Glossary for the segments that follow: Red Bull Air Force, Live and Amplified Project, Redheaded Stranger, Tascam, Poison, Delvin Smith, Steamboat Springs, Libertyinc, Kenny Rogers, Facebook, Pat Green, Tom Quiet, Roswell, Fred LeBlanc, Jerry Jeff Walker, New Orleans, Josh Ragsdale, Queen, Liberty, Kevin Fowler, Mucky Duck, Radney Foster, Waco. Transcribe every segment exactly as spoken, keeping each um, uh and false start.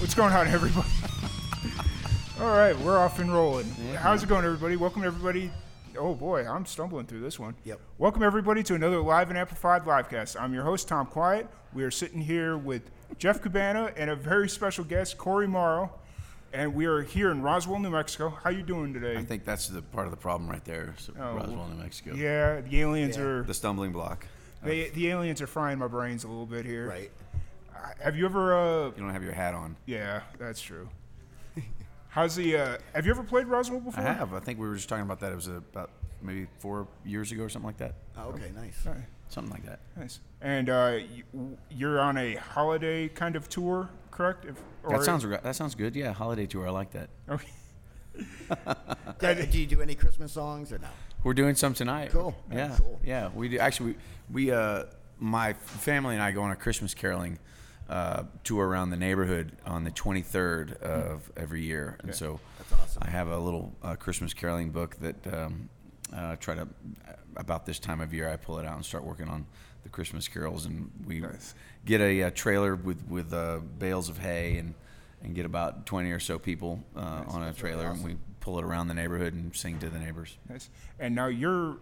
What's going on, everybody? All right, we're off and rolling. Mm-hmm. How's it going, everybody? Welcome, everybody. Oh, boy, I'm stumbling through this one. Yep. Welcome, everybody, to another Live and Amplified livecast. I'm your host, Tom Quiet. We are sitting here with Jeff Cabana and a very special guest, Cory Morrow. And we are here in Roswell, New Mexico. How you doing today? I think that's the part of the problem right there, so oh, Roswell, New Mexico. Yeah, the aliens yeah. are... The stumbling block. They, the aliens are frying my brains a little bit here. Right. Have you ever? Uh, you don't have your hat on. Yeah, that's true. How's the? Uh, have you ever played Roswell before? I have. I think we were just talking about that. It was about maybe four years ago or something like that. Oh, okay, nice. All right. Something like that. Nice. And uh, you're on a holiday kind of tour, correct? If, or that sounds. That sounds good. Yeah, holiday tour. I like that. Okay. Do you do any Christmas songs or no? We're doing some tonight. Cool. Yeah. Cool. Yeah, we do. Actually, we, we uh, my family and I go on a Christmas caroling Uh, tour around the neighborhood on the twenty-third of every year, and okay. so that's awesome. I have a little uh, Christmas caroling book that um, uh, try to about this time of year I pull it out and start working on the Christmas carols, and we nice. get a, a trailer with with uh, bales of hay and and get about twenty or so people uh, nice. on that's a trailer, really awesome. And we pull it around the neighborhood and sing to the neighbors. Nice. And now you're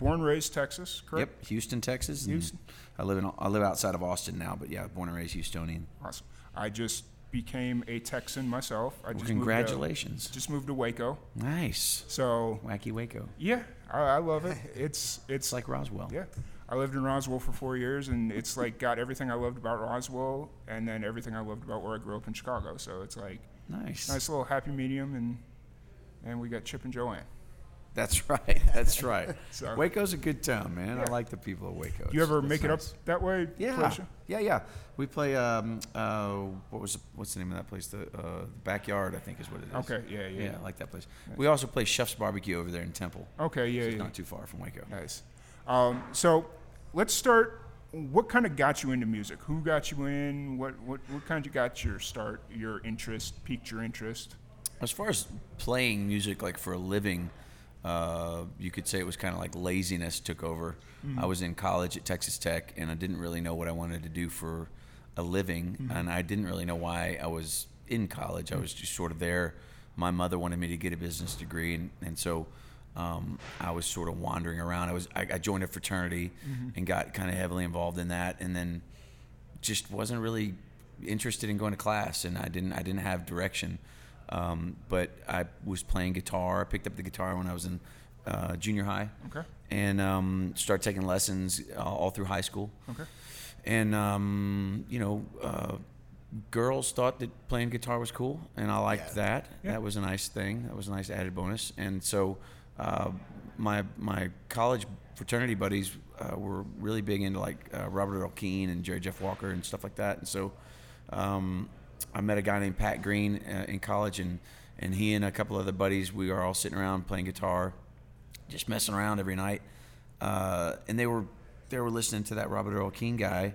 born, raised Texas, correct? Yep, Houston, Texas. Houston. I live in I live outside of Austin now, but yeah, born and raised Houstonian. Awesome. I just became a Texan myself. I well, just congratulations. Moved to, just moved to Waco. Nice. So wacky Waco. Yeah, I, I love it. It's it's like Roswell. Yeah, I lived in Roswell for four years, and it's like got everything I loved about Roswell, and then everything I loved about where I grew up in Chicago. So it's like nice, nice little happy medium, and and we got Chip and Joanne. That's right. That's right. So, Waco's a good town, man. Yeah. I like the people of Waco. It's, you ever make it nice. Up that way? Yeah. Croatia? Yeah, yeah. We play. Um, uh, what was the, what's the name of that place? The uh, Backyard, I think, is what it is. Okay. Yeah, yeah. Yeah, I like that place. Nice. We also play Chef's Barbecue over there in Temple. Okay. Yeah, so yeah. It's not too far from Waco. Nice. Um, so, let's start. What kind of got you into music? Who got you in? What what what kind of got your start? Your interest piqued your interest? As far as playing music, like for a living. Uh, you could say it was kind of like laziness took over. Mm-hmm. I was in college at Texas Tech, and I didn't really know what I wanted to do for a living, mm-hmm. and I didn't really know why I was in college. Mm-hmm. I was just sort of there. My mother wanted me to get a business degree, and, and so um, I was sort of wandering around. I was I, I joined a fraternity mm-hmm. and got kind of heavily involved in that, and then just wasn't really interested in going to class, and I didn't I didn't have direction. Um, but I was playing guitar. I picked up the guitar when I was in uh, junior high, okay. and um, started taking lessons uh, all through high school. Okay. And um, you know, uh, girls thought that playing guitar was cool, and I liked yeah. that. Yeah. That was a nice thing. That was a nice added bonus. And so, uh, my my college fraternity buddies uh, were really big into like uh, Robert Earl Keen and Jerry Jeff Walker and stuff like that. And so. Um, I met a guy named Pat Green uh, in college, and, and he and a couple other buddies, we were all sitting around playing guitar, just messing around every night. Uh, and they were they were listening to that Robert Earl Keen guy,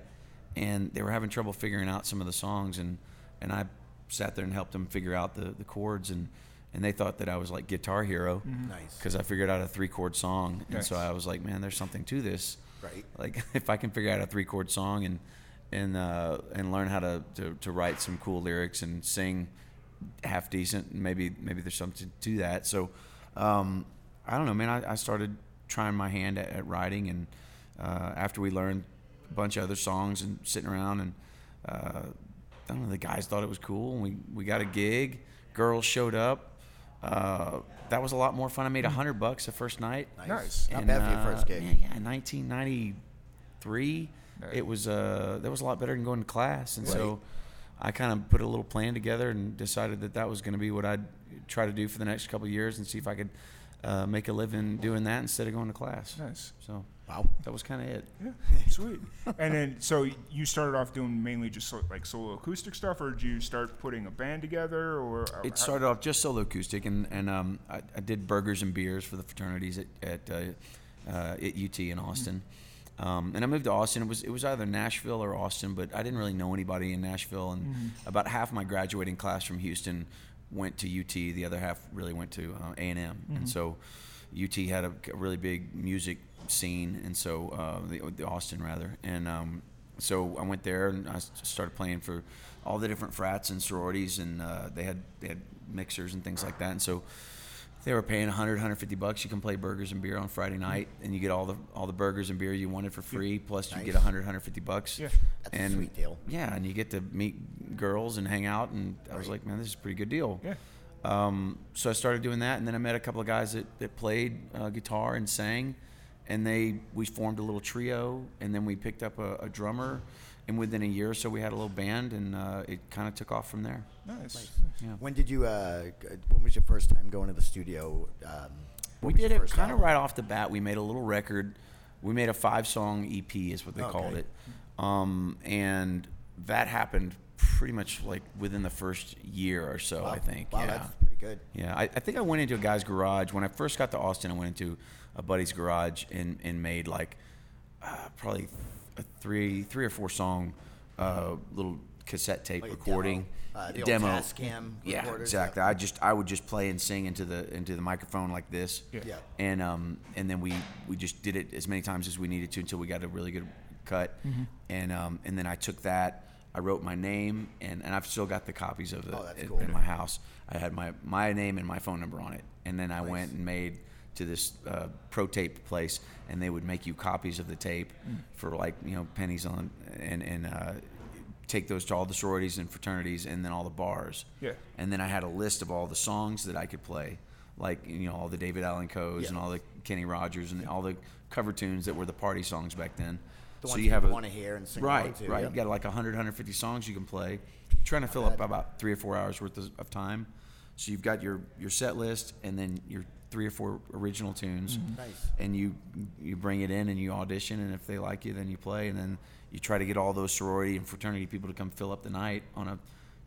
and they were having trouble figuring out some of the songs. And, and I sat there and helped them figure out the, the chords, and, and they thought that I was like Guitar Hero. Mm-hmm. Nice. Because I figured out a three-chord song. Nice. And so I was like, man, there's something to this. Right. Like, if I can figure out a three-chord song and and uh, and learn how to, to, to write some cool lyrics and sing half decent. Maybe maybe there's something to that. So um, I don't know, man. I, I started trying my hand at, at writing, and uh, after we learned a bunch of other songs and sitting around, and uh, I don't know, the guys thought it was cool. And we, we got a gig. Girls showed up. Uh, that was a lot more fun. I made a hundred bucks the first night. Nice. And, not bad for your first gig. Man, yeah, nineteen ninety-three. It was uh, that was a lot better than going to class, and right. so I kind of put a little plan together and decided that that was going to be what I'd try to do for the next couple of years, and see if I could uh, make a living doing that instead of going to class. Nice. So wow, that was kind of it. Yeah, sweet. And then, so you started off doing mainly just like solo acoustic stuff, or did you start putting a band together? Or it started off just solo acoustic, and and um, I, I did burgers and beers for the fraternities at at, uh, uh, at U T in Austin. Mm-hmm. Um, and I moved to Austin. It was it was either Nashville or Austin, but I didn't really know anybody in Nashville. And mm-hmm. about half my graduating class from Houston went to U T. The other half really went to uh, A and M, mm-hmm. and so U T had a, a really big music scene, and so uh, the, the Austin rather, and um, so I went there and I started playing for all the different frats and sororities, and uh, they had they had mixers and things like that, and so they were paying one hundred, one fifty bucks. You can play burgers and beer on Friday night, and you get all the all the burgers and beer you wanted for free, plus nice. You get one hundred, one fifty bucks. Yeah, that's and, a sweet deal. Yeah, and you get to meet girls and hang out, and I was right. like, man, this is a pretty good deal. Yeah. Um, so I started doing that, and then I met a couple of guys that, that played uh, guitar and sang, and they we formed a little trio, and then we picked up a, a drummer, and within a year or so we had a little band, and uh, it kind of took off from there. Nice. nice. Yeah. When did you? Uh, when was your first time going to the studio? Um, we did it kind of right off the bat. We made a little record. We made a five-song E P, is what they okay. called it, um, and that happened pretty much like within the first year or so. Wow. I think. Wow, yeah. That's pretty good. Yeah, I, I think I went into a guy's garage when I first got to Austin. I went into a buddy's garage and and made like uh, probably a three three or four song uh, little cassette tape like recording demo. Uh, the demo. Old Tascam yeah, recorders. Exactly. Yeah. I just I would just play and sing into the into the microphone like this. Yeah. yeah. And um and then we we just did it as many times as we needed to until we got a really good cut. Mm-hmm. And um and then I took that. I wrote my name, and, and I've still got the copies of it oh, that's cool. in my house. I had my, my name and my phone number on it. And then I nice. went and made to this uh, pro tape place, and they would make you copies of the tape mm. for like, you know, pennies on, and, and uh, take those to all the sororities and fraternities and then all the bars. Yeah. And then I had a list of all the songs that I could play, like, you know, all the David Allan Coe's yeah. and all the Kenny Rogers and all the cover tunes that were the party songs back then. The ones so you, you have want to hear and sing right, to. Right, right. You got like one hundred, one fifty songs you can play. You're trying to fill up about three or four hours worth of time. So you've got your, your set list and then your three or four original tunes. Mm-hmm. Nice. And you you bring it in and you audition, and if they like you, then you play. And then you try to get all those sorority and fraternity people to come fill up the night on a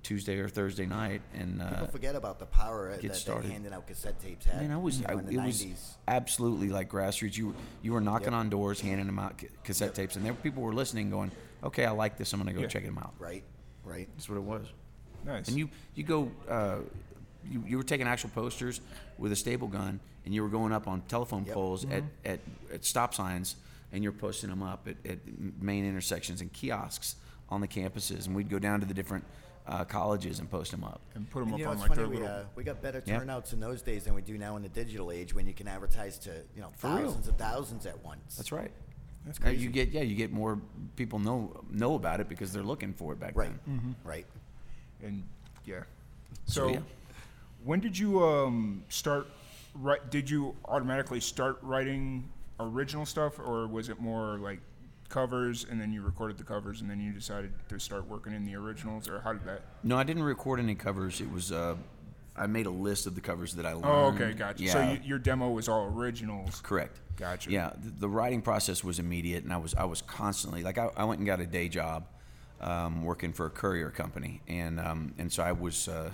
Tuesday or Thursday night. And uh, people forget about the power that they handing out cassette tapes had. Man, I was, you know, I, in the it nineties. Was absolutely like grassroots. You you were knocking yep. on doors, handing them out cassette yep. tapes, and there people were listening, going, "Okay, I like this. I'm going to go yeah. check them out." Right, right. That's what it was. Nice. And you you go, uh, you you were taking actual posters with a staple gun, and you were going up on telephone yep. poles mm-hmm. at, at at stop signs, and you're posting them up at, at main intersections and kiosks on the campuses, and we'd go down to the different. Uh, colleges and post them up and put them and up on like their we, little. Uh, we got better turnouts yeah. in those days than we do now in the digital age, when you can advertise to you know For thousands real. and thousands at once. That's right. That's crazy. You get yeah, you get more people know know about it because they're looking for it back right. then. Mm-hmm. Right. And yeah. So, so yeah. when did you um, start? Right? Did you automatically start writing original stuff, or was it more like? Covers, and then you recorded the covers, and then you decided to start working in the originals, or how did that? No, I didn't record any covers. It was uh, I made a list of the covers that I learned. Oh, okay, gotcha. Yeah. So you, your demo was all originals. Correct. Gotcha. Yeah, the, the writing process was immediate, and I was I was constantly like I, I went and got a day job, um, working for a courier company, and um, and so I was uh,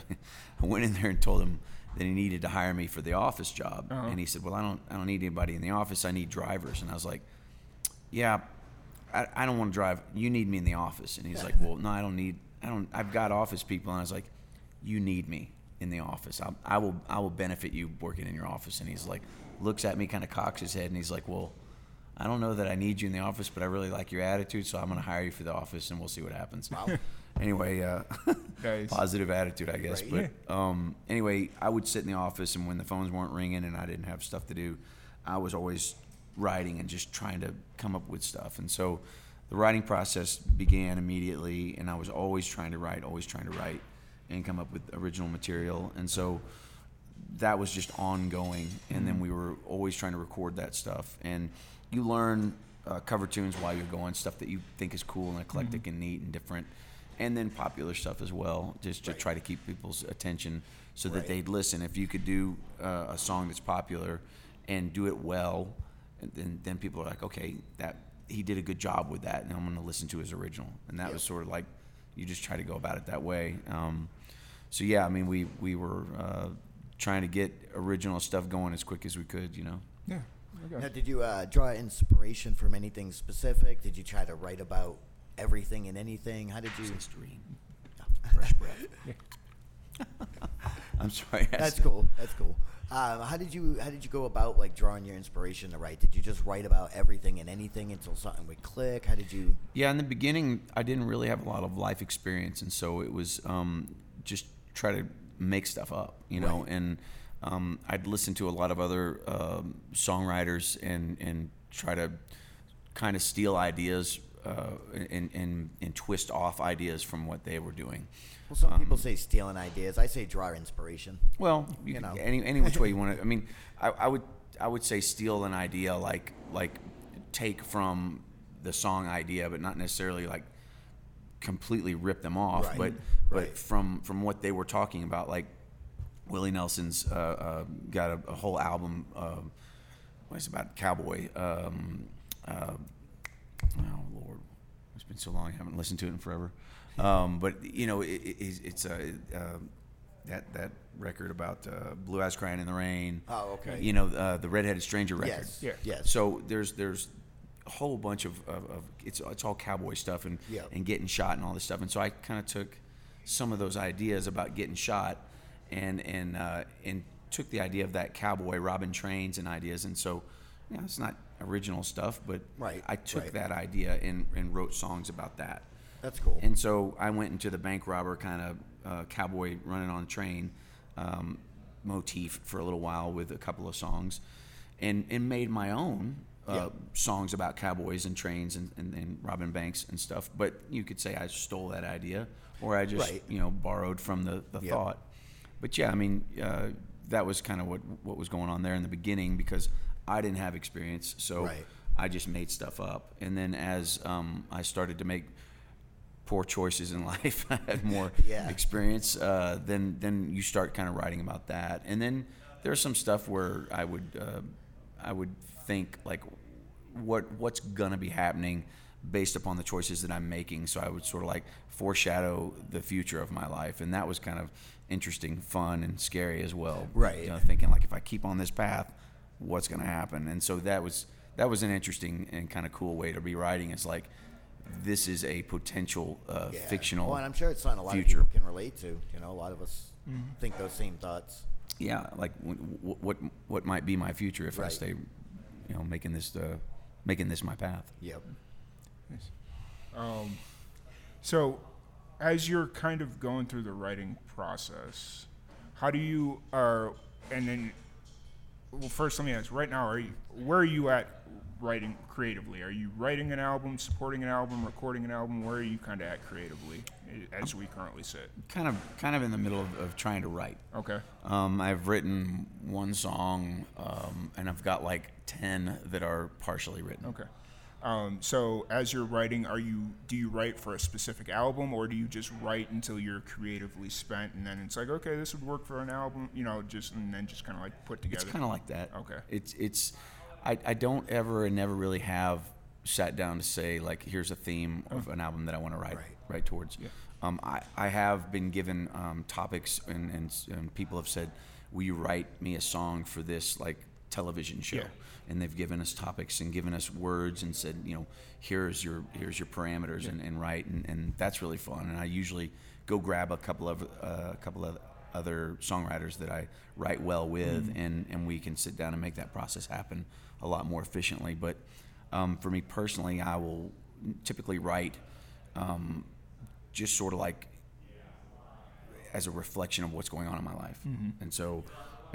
I went in there and told him that he needed to hire me for the office job, uh-huh. and he said, well, I don't I don't need anybody in the office. I need drivers, and I was like, yeah. I, I don't want to drive. You need me in the office. And he's like, well, no, I don't need, I don't, I've got office people. And I was like, you need me in the office. I, I will, I will benefit you working in your office. And he's like, looks at me, kind of cocks his head. And he's like, well, I don't know that I need you in the office, but I really like your attitude. So I'm going to hire you for the office, and we'll see what happens. Wow. Anyway, uh, nice. Positive attitude, I guess. Right. But um, anyway, I would sit in the office, and when the phones weren't ringing and I didn't have stuff to do, I was always writing and just trying to come up with stuff. And so the writing process began immediately, and I was always trying to write, always trying to write and come up with original material. And so that was just ongoing, and then we were always trying to record that stuff. And you learn uh, cover tunes while you're going, stuff that you think is cool and eclectic mm-hmm. and neat and different, and then popular stuff as well, just to right. try to keep people's attention so that right. they'd listen. If you could do uh, a song that's popular and do it well, and then, then people are like, okay, that he did a good job with that, and I'm going to listen to his original. And that yep. was sort of like, you just try to go about it that way. Um, so yeah, I mean, we we were uh, trying to get original stuff going as quick as we could, you know. Yeah. Okay. Now, did you uh, draw inspiration from anything specific? Did you try to write about everything and anything? How did you? Dream. Fresh breath. I'm sorry. That's cool. That's cool. Um, how did you How did you go about like drawing your inspiration to write? Did you just write about everything and anything until something would click? How did you? Yeah, in the beginning, I didn't really have a lot of life experience, and so it was um, just try to make stuff up, you know. Right. And um, I'd listen to a lot of other um, songwriters and and try to kind of steal ideas uh, and and and twist off ideas from what they were doing. Well, some um, people say stealing ideas. I say draw inspiration. Well, you, you know, any any which way you want to. I mean, I, I would I would say steal an idea, like like take from the song idea, but not necessarily like completely rip them off. Right. But right. but from from what they were talking about, like Willie Nelson's uh, uh, got a, a whole album. Uh, what is it about cowboy? Um, uh, oh Lord, it's been so long. I haven't listened to it in forever. Um, but you know, it, it, it's a uh, uh, that that record about uh, Blue Eyes Crying in the Rain. Oh, okay. You know, uh, the Redheaded Stranger record. Yes. Yeah. Yes. So there's there's a whole bunch of, of, of it's it's all cowboy stuff and yep. and getting shot and all this stuff. And so I kind of took some of those ideas about getting shot and and uh, and took the idea of that cowboy robbing trains and ideas. And so you know, it's not original stuff, but right. I took right. that idea and, and wrote songs about that. That's cool. And so I went into the bank robber kind of uh, cowboy running on a train um, motif for a little while with a couple of songs and, and made my own uh, yeah. songs about cowboys and trains and, and, and robbing banks and stuff. But you could say I stole that idea or I just, right. you know, borrowed from the, the yep. thought. But, yeah, I mean, uh, that was kind of what, what was going on there in the beginning because I didn't have experience. So right. I just made stuff up. And then as um, I started to make poor choices in life. I had more yeah. experience. Uh, then then you start kind of writing about that, and then there's some stuff where I would uh, I would think like what what's gonna be happening based upon the choices that I'm making. So I would sort of like foreshadow the future of my life, and that was kind of interesting, fun, and scary as well. Right. You know, thinking like if I keep on this path, what's gonna happen? And so that was that was an interesting and kind of cool way to be writing. It's like this is a potential uh, yeah. fictional future. Well, and I'm sure it's something a lot future. of people can relate to. You know, a lot of us mm-hmm. think those same thoughts. Yeah, like w- w- what what might be my future if right. I stay, you know, making this uh, making this my path. Yep. Nice. Um, so, as you're kind of going through the writing process, how do you are uh, and then? Well, first, let me ask. Right now, are you where are you at? Writing creatively? Are you writing an album, supporting an album, recording an album? Where are you kind of at creatively as I'm we currently sit? Kind of kind of in the middle of, of trying to write. Okay. Um, I've written one song um, and I've got like ten that are partially written. Okay. Um, so as you're writing, are you do you write for a specific album or do you just write until you're creatively spent and then it's like, okay, this would work for an album, you know, just and then just kind of like put together? It's kind of like that. Okay. It's it's I, I don't ever and never really have sat down to say, like, here's a theme of an album that I want to write right. write towards. Yeah. Um, I, I have been given um, topics, and, and, and people have said, will you write me a song for this, like, television show? Yeah. And they've given us topics and given us words and said, you know, here's your here's your parameters yeah. and, and write, and, and that's really fun. And I usually go grab a couple of, uh, a couple of other songwriters that I write well with, mm-hmm. and, and we can sit down and make that process happen a lot more efficiently. But um, for me personally, I will typically write um, just sort of like as a reflection of what's going on in my life. Mm-hmm. And so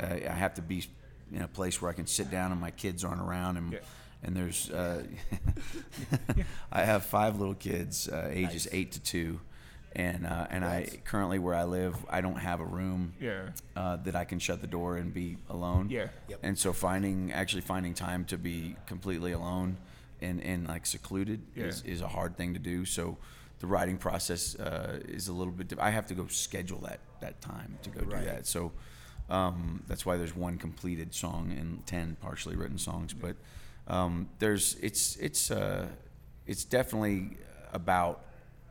uh, I have to be in a place where I can sit down and my kids aren't around, and yeah. and there's uh, I have five little kids, uh, ages nice. eight to two. And uh, and I currently where I live, I don't have a room yeah. uh, that I can shut the door and be alone. Yeah. Yep. And so finding actually finding time to be completely alone and, and like secluded yeah. is, is a hard thing to do. So the writing process uh, is a little bit different. I have to go schedule that that time to go right. do that. So um, that's why there's one completed song and ten partially written songs. But um, there's it's it's uh, it's definitely about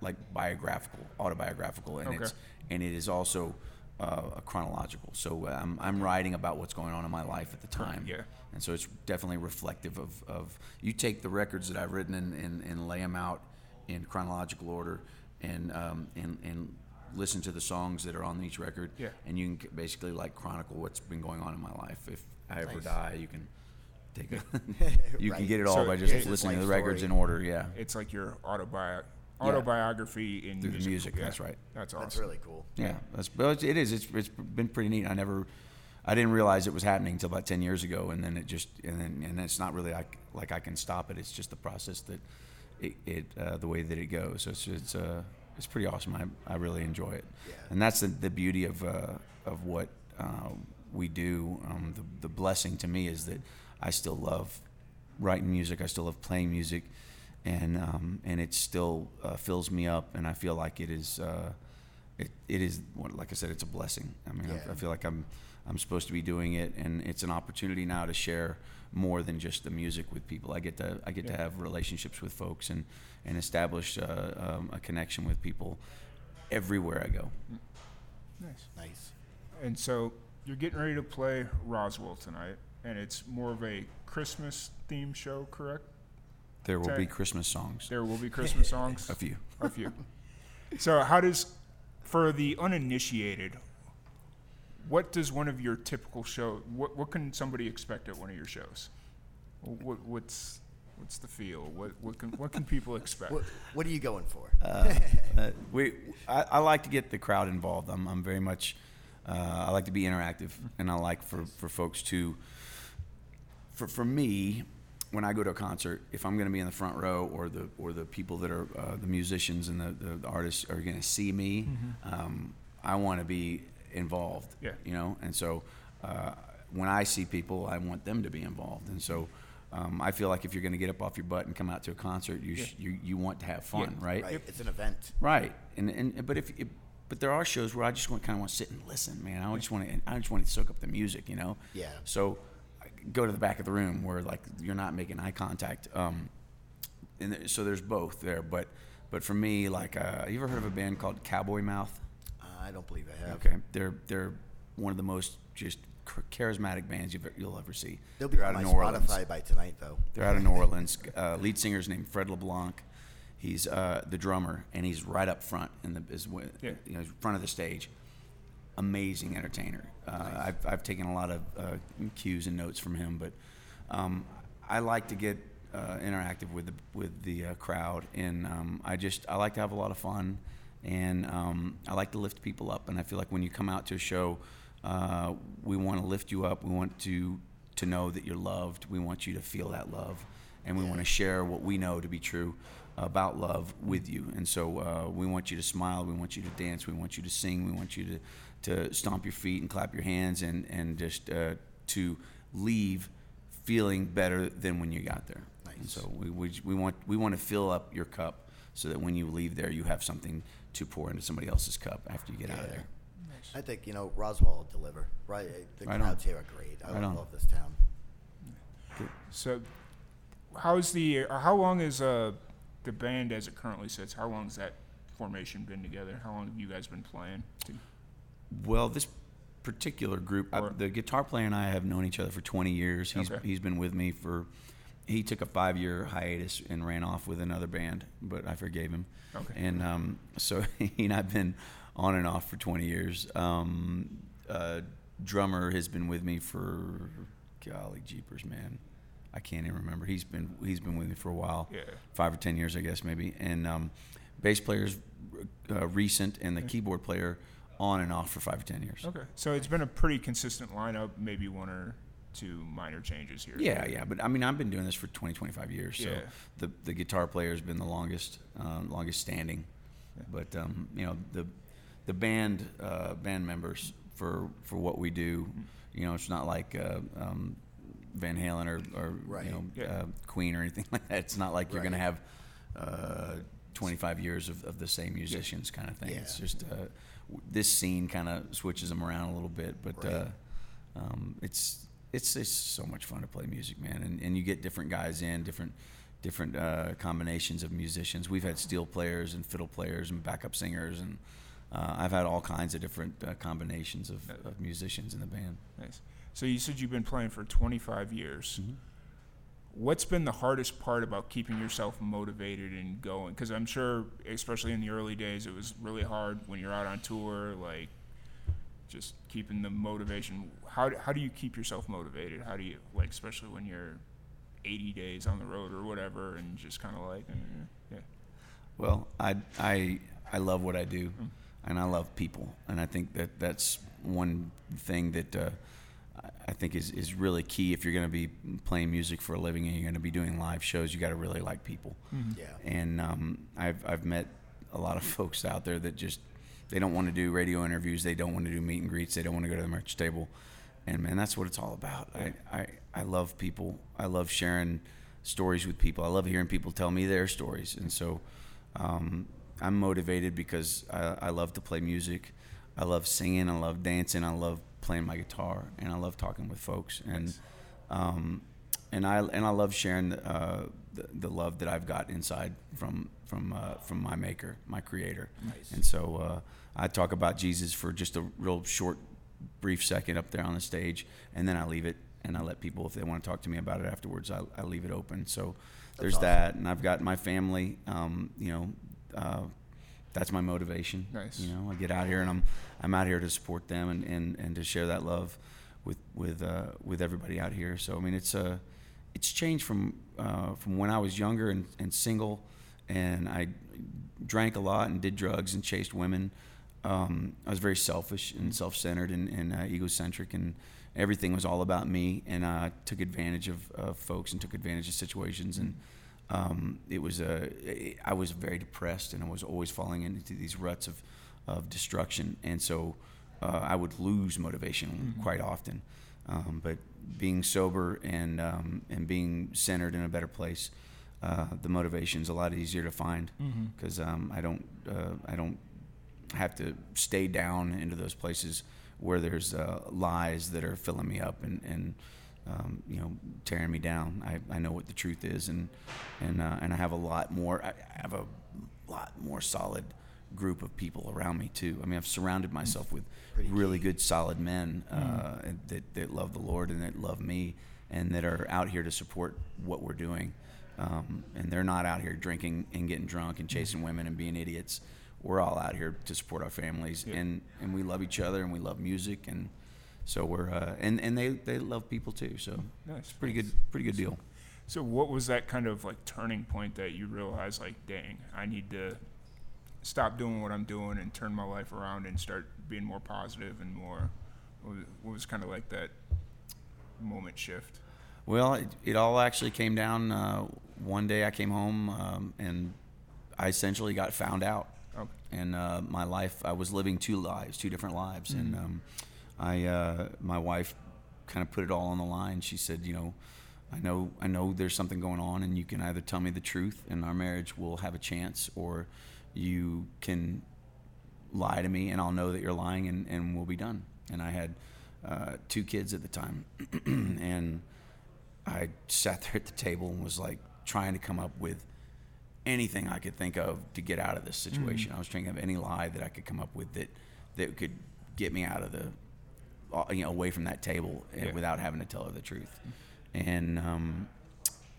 like biographical, autobiographical, and okay. it's and it is also uh, chronological. So um, I'm writing about what's going on in my life at the time. Yeah. And so it's definitely reflective of, of you take the records that I've written and, and, and lay them out in chronological order, and um, and and listen to the songs that are on each record, yeah. and you can basically like chronicle what's been going on in my life. If I ever nice. die, you can take it. you right. can get it all so by just listening like to the records in order. Yeah, it's like your autobi- autobiography yeah. in through music. music yeah. That's right. That's awesome. That's really cool. Yeah, that's but it is. It's it's been pretty neat. I never, I didn't realize it was happening until about ten years ago, and then it just and then and it's not really like like I can stop it. It's just the process that. It, it uh, the way that it goes, so it's it's, uh, it's pretty awesome. I, I really enjoy it, yeah. and that's the, the beauty of uh, of what uh, we do. Um, the the blessing to me is that I still love writing music. I still love playing music, and um, and it still uh, fills me up. And I feel like it is uh, it it is like I said, it's a blessing. I mean, yeah. I, I feel like I'm I'm supposed to be doing it, and it's an opportunity now to share more than just the music with people. I get to I get yeah. to have relationships with folks and and establish uh, um, a connection with people everywhere I go. Nice, nice. And so you're getting ready to play Roswell tonight, and it's more of a Christmas theme show, correct? There will Tag? be Christmas songs. There will be Christmas songs. A few, a few. So how does, for the uninitiated, what does one of your typical show? What what can somebody expect at one of your shows? What what's what's the feel? What what can what can people expect? What, what are you going for? uh, uh, we I, I like to get the crowd involved. I'm I'm very much uh, I like to be interactive, and I like for, for folks to. For for me, when I go to a concert, if I'm going to be in the front row, or the or the people that are uh, the musicians and the, the, the artists are going to see me, mm-hmm. um, I want to be involved, yeah. you know, and so uh, when I see people, I want them to be involved, and so um, I feel like if you're going to get up off your butt and come out to a concert, you yeah. sh- you, you want to have fun, yeah. right? right? It's an event, right? And and but if it, but there are shows where I just want kind of want to sit and listen, man. I just want to I just want to soak up the music, you know. Yeah. So I go to the back of the room where like you're not making eye contact, um, and th- so there's both there, but but for me, like, uh, you ever heard of a band called Cowboy Mouth? I don't believe I have. Okay, they're they're one of the most just charismatic bands you've, you'll ever see. They'll be out on my Spotify by tonight, though. They're out of New Orleans. Uh, lead singer's named Fred LeBlanc. He's uh, the drummer, and he's right up front in the is, yeah. you know, front of the stage. Amazing entertainer. Uh, nice. I've I've taken a lot of uh, cues and notes from him, but um, I like to get uh, interactive with the with the uh, crowd, and um, I just I like to have a lot of fun. And um, I like to lift people up, and I feel like when you come out to a show, uh, we want to lift you up. We want to to know that you're loved. We want you to feel that love, and we yeah. want to share what we know to be true about love with you. And so uh, we want you to smile. We want you to dance. We want you to sing. We want you to, to stomp your feet and clap your hands, and and just uh, to leave feeling better than when you got there. Nice. And so we, we we want we want to fill up your cup so that when you leave there, you have something to pour into somebody else's cup after you get yeah. out of there. Nice. I think, you know, Roswell will deliver. Right? The right crowds on. Here are great. I right love on. This town. Good. So, how's the? How long is uh, the band as it currently sits? How long has that formation been together? How long have you guys been playing? To? Well, this particular group, I, the guitar player and I have known each other for twenty years. He's okay. he's been with me for. He took a five-year hiatus and ran off with another band, but I forgave him. Okay. And um, so he and I've been on and off for twenty years. Um, uh, drummer has been with me for, golly jeepers, man, I can't even remember. He's been he's been with me for a while, yeah. five or ten years, I guess, maybe. And um, bass player's uh, recent, and the keyboard player on and off for five or ten years. Okay, so it's been a pretty consistent lineup, maybe one or. To minor changes here. Yeah, yeah, but I mean, I've been doing this for twenty, twenty-five years, so yeah. the the guitar player has been the longest, uh, longest standing. Yeah. But um, you know, the the band uh, band members for for what we do, you know, it's not like uh, um, Van Halen or, or right. you know yeah. uh, Queen or anything like that. It's not like you're right. gonna have uh, twenty-five years of, of the same musicians kind of thing. Yeah. It's just uh, this scene kind of switches them around a little bit, but right. uh, um, it's it's it's so much fun to play music, man. And and you get different guys in, different different uh, combinations of musicians. We've had steel players and fiddle players and backup singers, and uh, I've had all kinds of different uh, combinations of, of musicians in the band. Nice. So you said you've been playing for twenty-five years. Mm-hmm. What's been the hardest part about keeping yourself motivated and going? Because I'm sure, especially in the early days, it was really hard when you're out on tour, like just keeping the motivation. How do, how do you keep yourself motivated? How do you, like, especially when you're eighty days on the road or whatever, and just kind of like, yeah. Well, I, I, I love what I do, mm-hmm. and I love people. And I think that that's one thing that uh, I think is, is really key. If you're going to be playing music for a living and you're going to be doing live shows, you got to really like people. Mm-hmm. Yeah. And um, I've I've met a lot of folks out there that just, they don't want to do radio interviews, they don't want to do meet and greets, they don't want to go to the merch table. And man, that's what it's all about. Yeah. I, I, I love people. I love sharing stories with people. I love hearing people tell me their stories. And so um, I'm motivated because I, I love to play music. I love singing, I love dancing, I love playing my guitar, and I love talking with folks, and um, and I and I love sharing the, uh, the the love that I've got inside from from uh, from my maker, my creator. Nice. And so uh, I talk about Jesus for just a real short, brief second up there on the stage, and then I leave it, and I let people, if they want to talk to me about it afterwards, I, I leave it open. So that's there's awesome. That, and I've got my family. Um, you know, uh, that's my motivation. Nice. You know, I get out here and I'm I'm out here to support them and, and, and to share that love with with uh, with everybody out here. So I mean, it's a uh, it's changed from uh, from when I was younger and, and single, and I drank a lot and did drugs and chased women. Um, I was very selfish and self-centered and, and uh, egocentric, and everything was all about me. And I took advantage of uh, folks and took advantage of situations, and. Um, it was a, I was very depressed, and I was always falling into these ruts of, of destruction, and so uh, I would lose motivation mm-hmm. quite often. Um, but being sober and um, and being centered in a better place, uh, the motivation's a lot easier to find because mm-hmm. um, I don't uh, I don't have to stay down into those places where there's uh, lies that are filling me up and. and Um, you know, tearing me down. I, I know what the truth is, and and uh, and I have a lot more. I have a lot more solid group of people around me too. I mean, I've surrounded myself with Pretty really key. good, solid men uh, mm. that that love the Lord and that love me, and that are out here to support what we're doing. Um, and they're not out here drinking and getting drunk and chasing women and being idiots. We're all out here to support our families, yeah. and and we love each other, and we love music, and. So we're uh, and and they, they love people too. So nice, it's pretty nice. good, pretty good deal. So what was that kind of like turning point that you realized, like, dang, I need to stop doing what I'm doing and turn my life around and start being more positive and more? What was, what was kind of like that moment shift? Well, it, it all actually came down uh, one day. I came home um, and I essentially got found out. Okay. And uh, my life, I was living two lives, two different lives, mm-hmm. and. Um, I, uh, my wife kind of put it all on the line. She said, you know, I know, I know there's something going on, and you can either tell me the truth and our marriage will have a chance, or you can lie to me and I'll know that you're lying, and, and we'll be done. And I had, uh, two kids at the time, and I sat there at the table and was like trying to come up with anything I could think of to get out of this situation. Mm-hmm. I was trying to think of any lie that I could come up with that, that could get me out of the, you know, away from that table yeah. without having to tell her the truth. And um,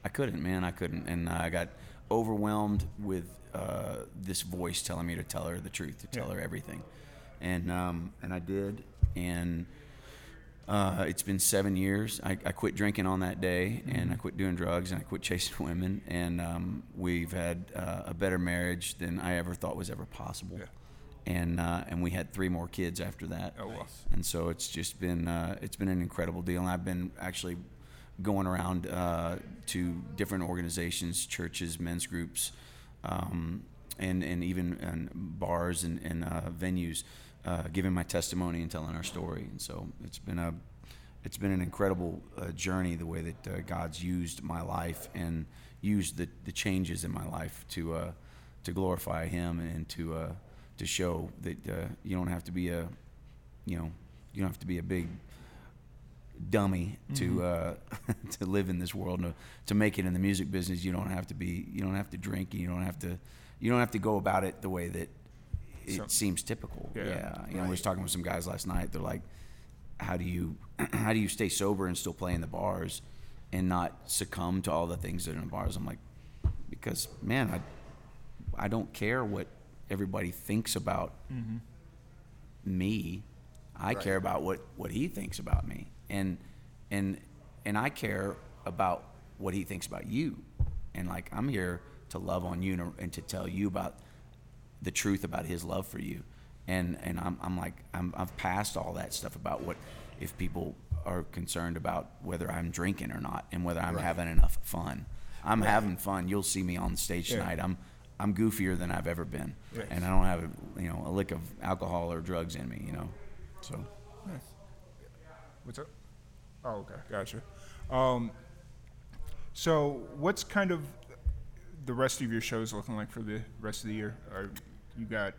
I couldn't, man, I couldn't. And I got overwhelmed with uh, this voice telling me to tell her the truth, to tell yeah. her everything. And um, and I did. And uh, it's been seven years. I, I quit drinking on that day, mm-hmm. and I quit doing drugs, and I quit chasing women. And um, we've had uh, a better marriage than I ever thought was ever possible. Yeah. And uh, and we had three more kids after that. Oh, wow. And so it's just been uh, it's been an incredible deal. And I've been actually going around uh, to different organizations, churches, men's groups, um, and and even and bars and and uh, venues, uh, giving my testimony and telling our story. And so it's been a it's been an incredible uh, journey. The way that uh, God's used my life and used the the changes in my life to. Uh, to glorify him and to uh, to show that uh, you don't have to be a, you know, you don't have to be a big dummy mm-hmm. to uh, to live in this world. To, to make it in the music business, you don't have to be, you don't have to drink, and you don't have to, you don't have to go about it the way that it so, seems typical. Yeah, yeah. You know, right. I was talking with some guys last night. They're like, how do you how do you stay sober and still play in the bars and not succumb to all the things that are in the bars? I'm like, because man, I I don't care what everybody thinks about mm-hmm. me. I right. care about what, what he thinks about me, and and and I care about what he thinks about you. And like, I'm here to love on you and to tell you about the truth about his love for you. And and I'm I'm like I'm I've passed all that stuff about what if people are concerned about whether I'm drinking or not and whether I'm right. having enough fun. I'm right. having fun. You'll see me on the stage yeah. tonight. I'm I'm goofier than I've ever been, right. and I don't have a, you know a lick of alcohol or drugs in me. You know, so. Nice. What's up? Oh, okay, gotcha. Um, so what's kind of the rest of your shows looking like for the rest of the year? Are you got?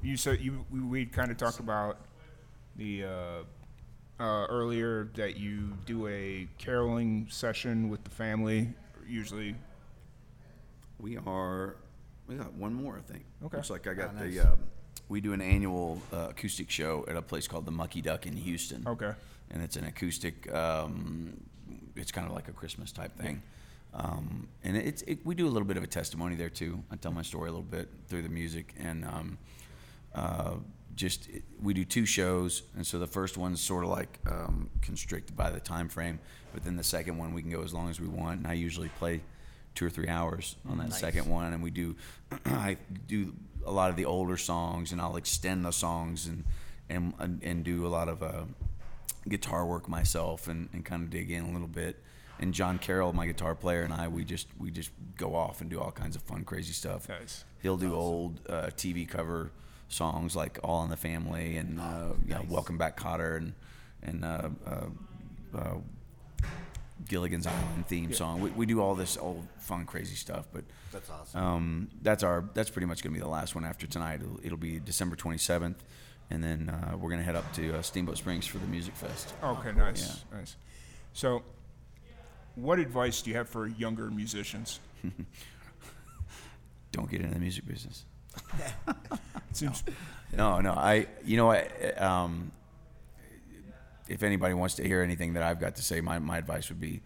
You said you we, we kind of talked about the uh, uh, earlier that you do a caroling session with the family. Usually, we are we got one more I think. Okay, looks like I got oh, nice. the. Uh, we do an annual uh, acoustic show at a place called the Mucky Duck in Houston. Okay, and it's an acoustic. Um, it's kind of like a Christmas type thing. Um, and it's it, we do a little bit of a testimony there too. I tell my story a little bit through the music, and um, uh, just it, we do two shows. And so the first one's sort of like um, constricted by the time frame, but then the second one we can go as long as we want. And I usually play two or three hours on that nice. second one, and we do I do a lot of the older songs, and I'll extend the songs and and and, and do a lot of uh, guitar work myself, and, and kind of dig in a little bit. And John Carroll, my guitar player, and I, we just we just go off and do all kinds of fun, crazy stuff. Nice. He'll do awesome. old uh, T V cover songs like "All in the Family" and uh, nice. you know, "Welcome Back, Cotter" and and uh, uh, uh, Gilligan's Island theme yeah. song. We, we do all this old, fun, crazy stuff. But that's awesome. Um, that's our that's pretty much gonna be the last one after tonight. It'll, it'll be December twenty-seventh, and then uh, we're gonna head up to uh, Steamboat Springs for the Music Fest. Okay, nice, yeah. nice. So. What advice do you have for younger musicians? Don't get into the music business. Seems no, no. I, you know, I, um, if anybody wants to hear anything that I've got to say, my, my advice would be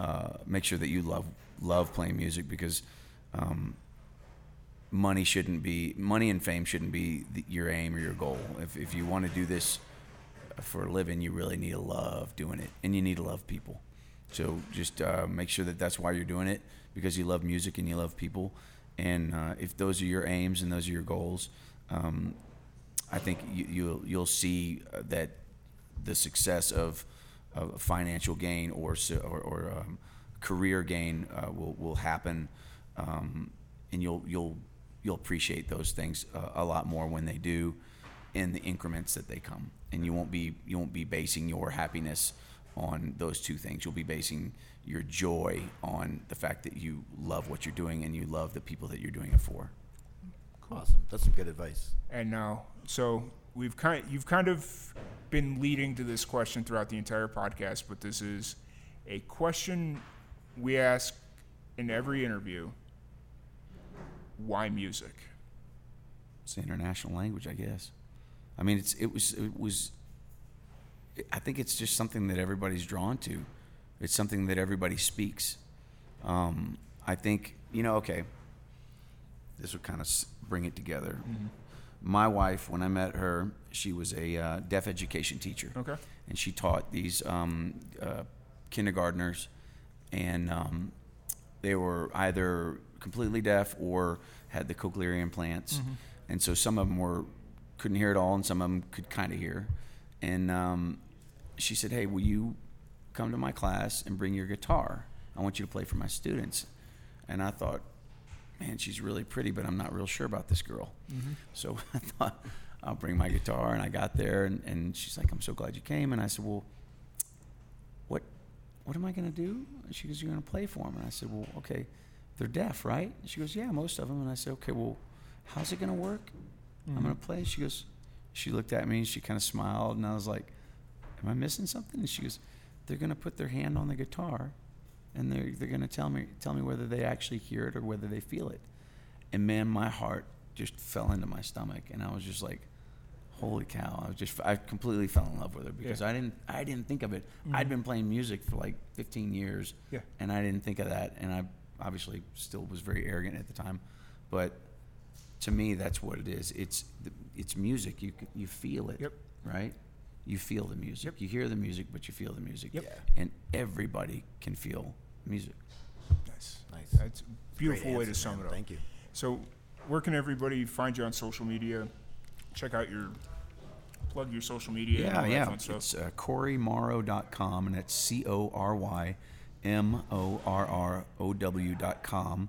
uh, make sure that you love love playing music, because um, money shouldn't be money and fame shouldn't be the, your aim or your goal. If if you want to do this for a living, you really need to love doing it, and you need to love people. So just uh, make sure that that's why you're doing it, because you love music and you love people. And uh, if those are your aims and those are your goals, um, I think you, you'll you'll see that the success of, of financial gain or or, or um, career gain uh, will will happen, um, and you'll you'll you'll appreciate those things uh, a lot more when they do, in the increments that they come. And you won't be you won't be basing your happiness on those two things. You'll be basing your joy on the fact that you love what you're doing and you love the people that you're doing it for. Cool. Awesome. That's some good advice. And now, so we've kind you've kind of been leading to this question throughout the entire podcast, but this is a question we ask in every interview. Why music? It's an international language, I guess. I mean, it's it was it was I think it's just something that everybody's drawn to. It's something that everybody speaks. Um, I think, you know, okay, this would kind of bring it together. Mm-hmm. My wife, when I met her, she was a uh, deaf education teacher. Okay. And she taught these um, uh, kindergartners, and um, they were either completely deaf or had the cochlear implants. Mm-hmm. And so some of them were couldn't hear at all, and some of them could kind of hear. And um, she said, "Hey, will you come to my class and bring your guitar? I want you to play for my students." And I thought, man, she's really pretty, but I'm not real sure about this girl. Mm-hmm. So I thought, I'll bring my guitar. And I got there, and, and she's like, "I'm so glad you came." And I said, "Well, what what am I going to do?" And she goes, "You're going to play for them." And I said, "Well, okay, they're deaf, right? And she goes, yeah, most of them. And I said, okay, well, how's it going to work? Mm-hmm. I'm going to play. She goes, she looked at me and she kind of smiled. And I was like, am I missing something? And she goes, they're going to put their hand on the guitar and they're, they're going to tell me, tell me whether they actually hear it or whether they feel it. And man, my heart just fell into my stomach. And I was just like, holy cow. I was just, I completely fell in love with her because yeah. I didn't, I didn't think of it. Mm-hmm. I'd been playing music for like fifteen years yeah. and I didn't think of that. And I obviously still was very arrogant at the time, but to me, that's what it is. It's, it's music. You, you feel it, yep. right? You feel the music. Yep. You hear the music, but you feel the music. Yep. Yeah. And everybody can feel music. Nice. Nice. That's a beautiful answer, way to sum man. It up. Thank you. So where can everybody find you on social media? Check out your, plug your social media. Yeah, and yeah. It's uh, cory morrow dot com, and that's C O R Y M O R R O W dot com.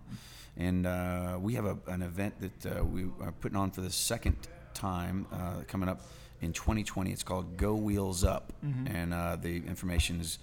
And uh, we have a, an event that uh, we are putting on for the second time uh, coming up. In twenty twenty, it's called Go Wheels Up, mm-hmm. and uh, the information is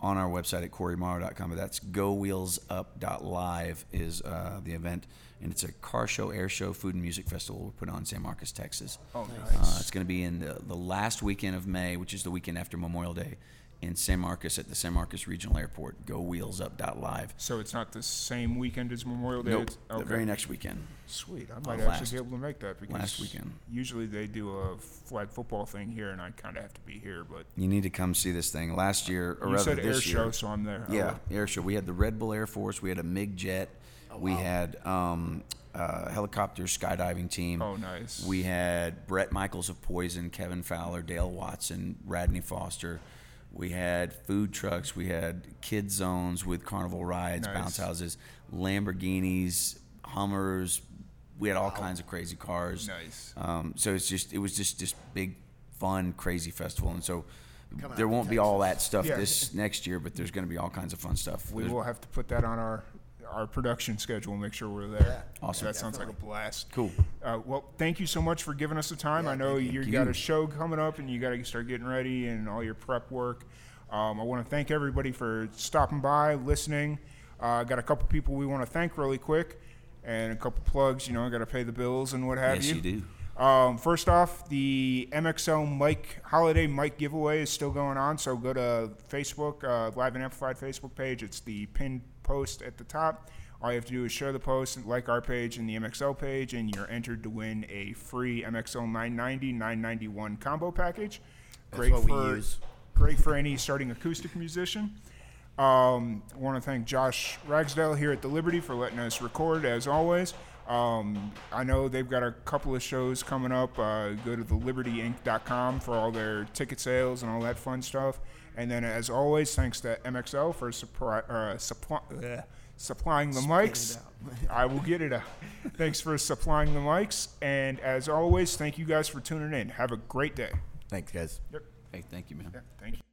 on our website at cory morrow dot com, but that's go wheels up dot live is uh, the event, and it's a car show, air show, food and music festival we'll put on in San Marcos, Texas. Oh, nice. Uh, it's going to be in the, the last weekend of May, which is the weekend after Memorial Day, in San Marcos at the San Marcos Regional Airport, go wheels up dot live. So it's not the same weekend as Memorial Day? Nope, okay. The very next weekend. Sweet, I might uh, actually last, be able to make that because last weekend. Usually they do a flag football thing here and I kind of have to be here. But you need to come see this thing. Last year, or you rather this year. You said air show, so I'm there. Yeah, oh. air show. We had the Red Bull Air Force, we had a MiG jet, oh, wow. we had um, a helicopter skydiving team. Oh, nice. We had Brett Michaels of Poison, Kevin Fowler, Dale Watson, Radney Foster. We had food trucks. We had kid zones with carnival rides, nice. Bounce houses, Lamborghinis, Hummers. We had all wow. kinds of crazy cars. Nice. Um, so it's just it was just this big, fun, crazy festival. And so Coming there won't be Texas. All that stuff yeah. this next year, but there's going to be all kinds of fun stuff. We there's, will have to put that on our our production schedule and make sure we're there. Yeah. Awesome. That Definitely. Sounds like a blast. Cool. Uh, well, thank you so much for giving us the time. Yeah, I know you got a show coming up and you got to start getting ready and all your prep work. Um, I want to thank everybody for stopping by, listening. I uh, got a couple people we want to thank really quick and a couple plugs, you know, I got to pay the bills and what have you. Yes, you, you do. Um, first off, the M X L Mic Holiday Mic Giveaway is still going on. So go to Facebook, uh, Live and Amplified Facebook page. It's the pinned post at the top. All you have to do is share the post and like our page and the M X L page, and you're entered to win a free M X L nine ninety nine ninety-one combo package. Great That's what for we use. Great for any starting acoustic musician. Um, I want to thank Josh Ragsdale here at the Liberty for letting us record as always. Um, I know they've got a couple of shows coming up. Uh, go to the liberty inc dot com for all their ticket sales and all that fun stuff. And then, as always, thanks to M X L for suppri- uh, suppli- uh, supplying the mics. I will get it out. Thanks for supplying the mics. And, as always, thank you guys for tuning in. Have a great day. Thanks, guys. Yep. Hey, thank you, man. Yeah, thank you.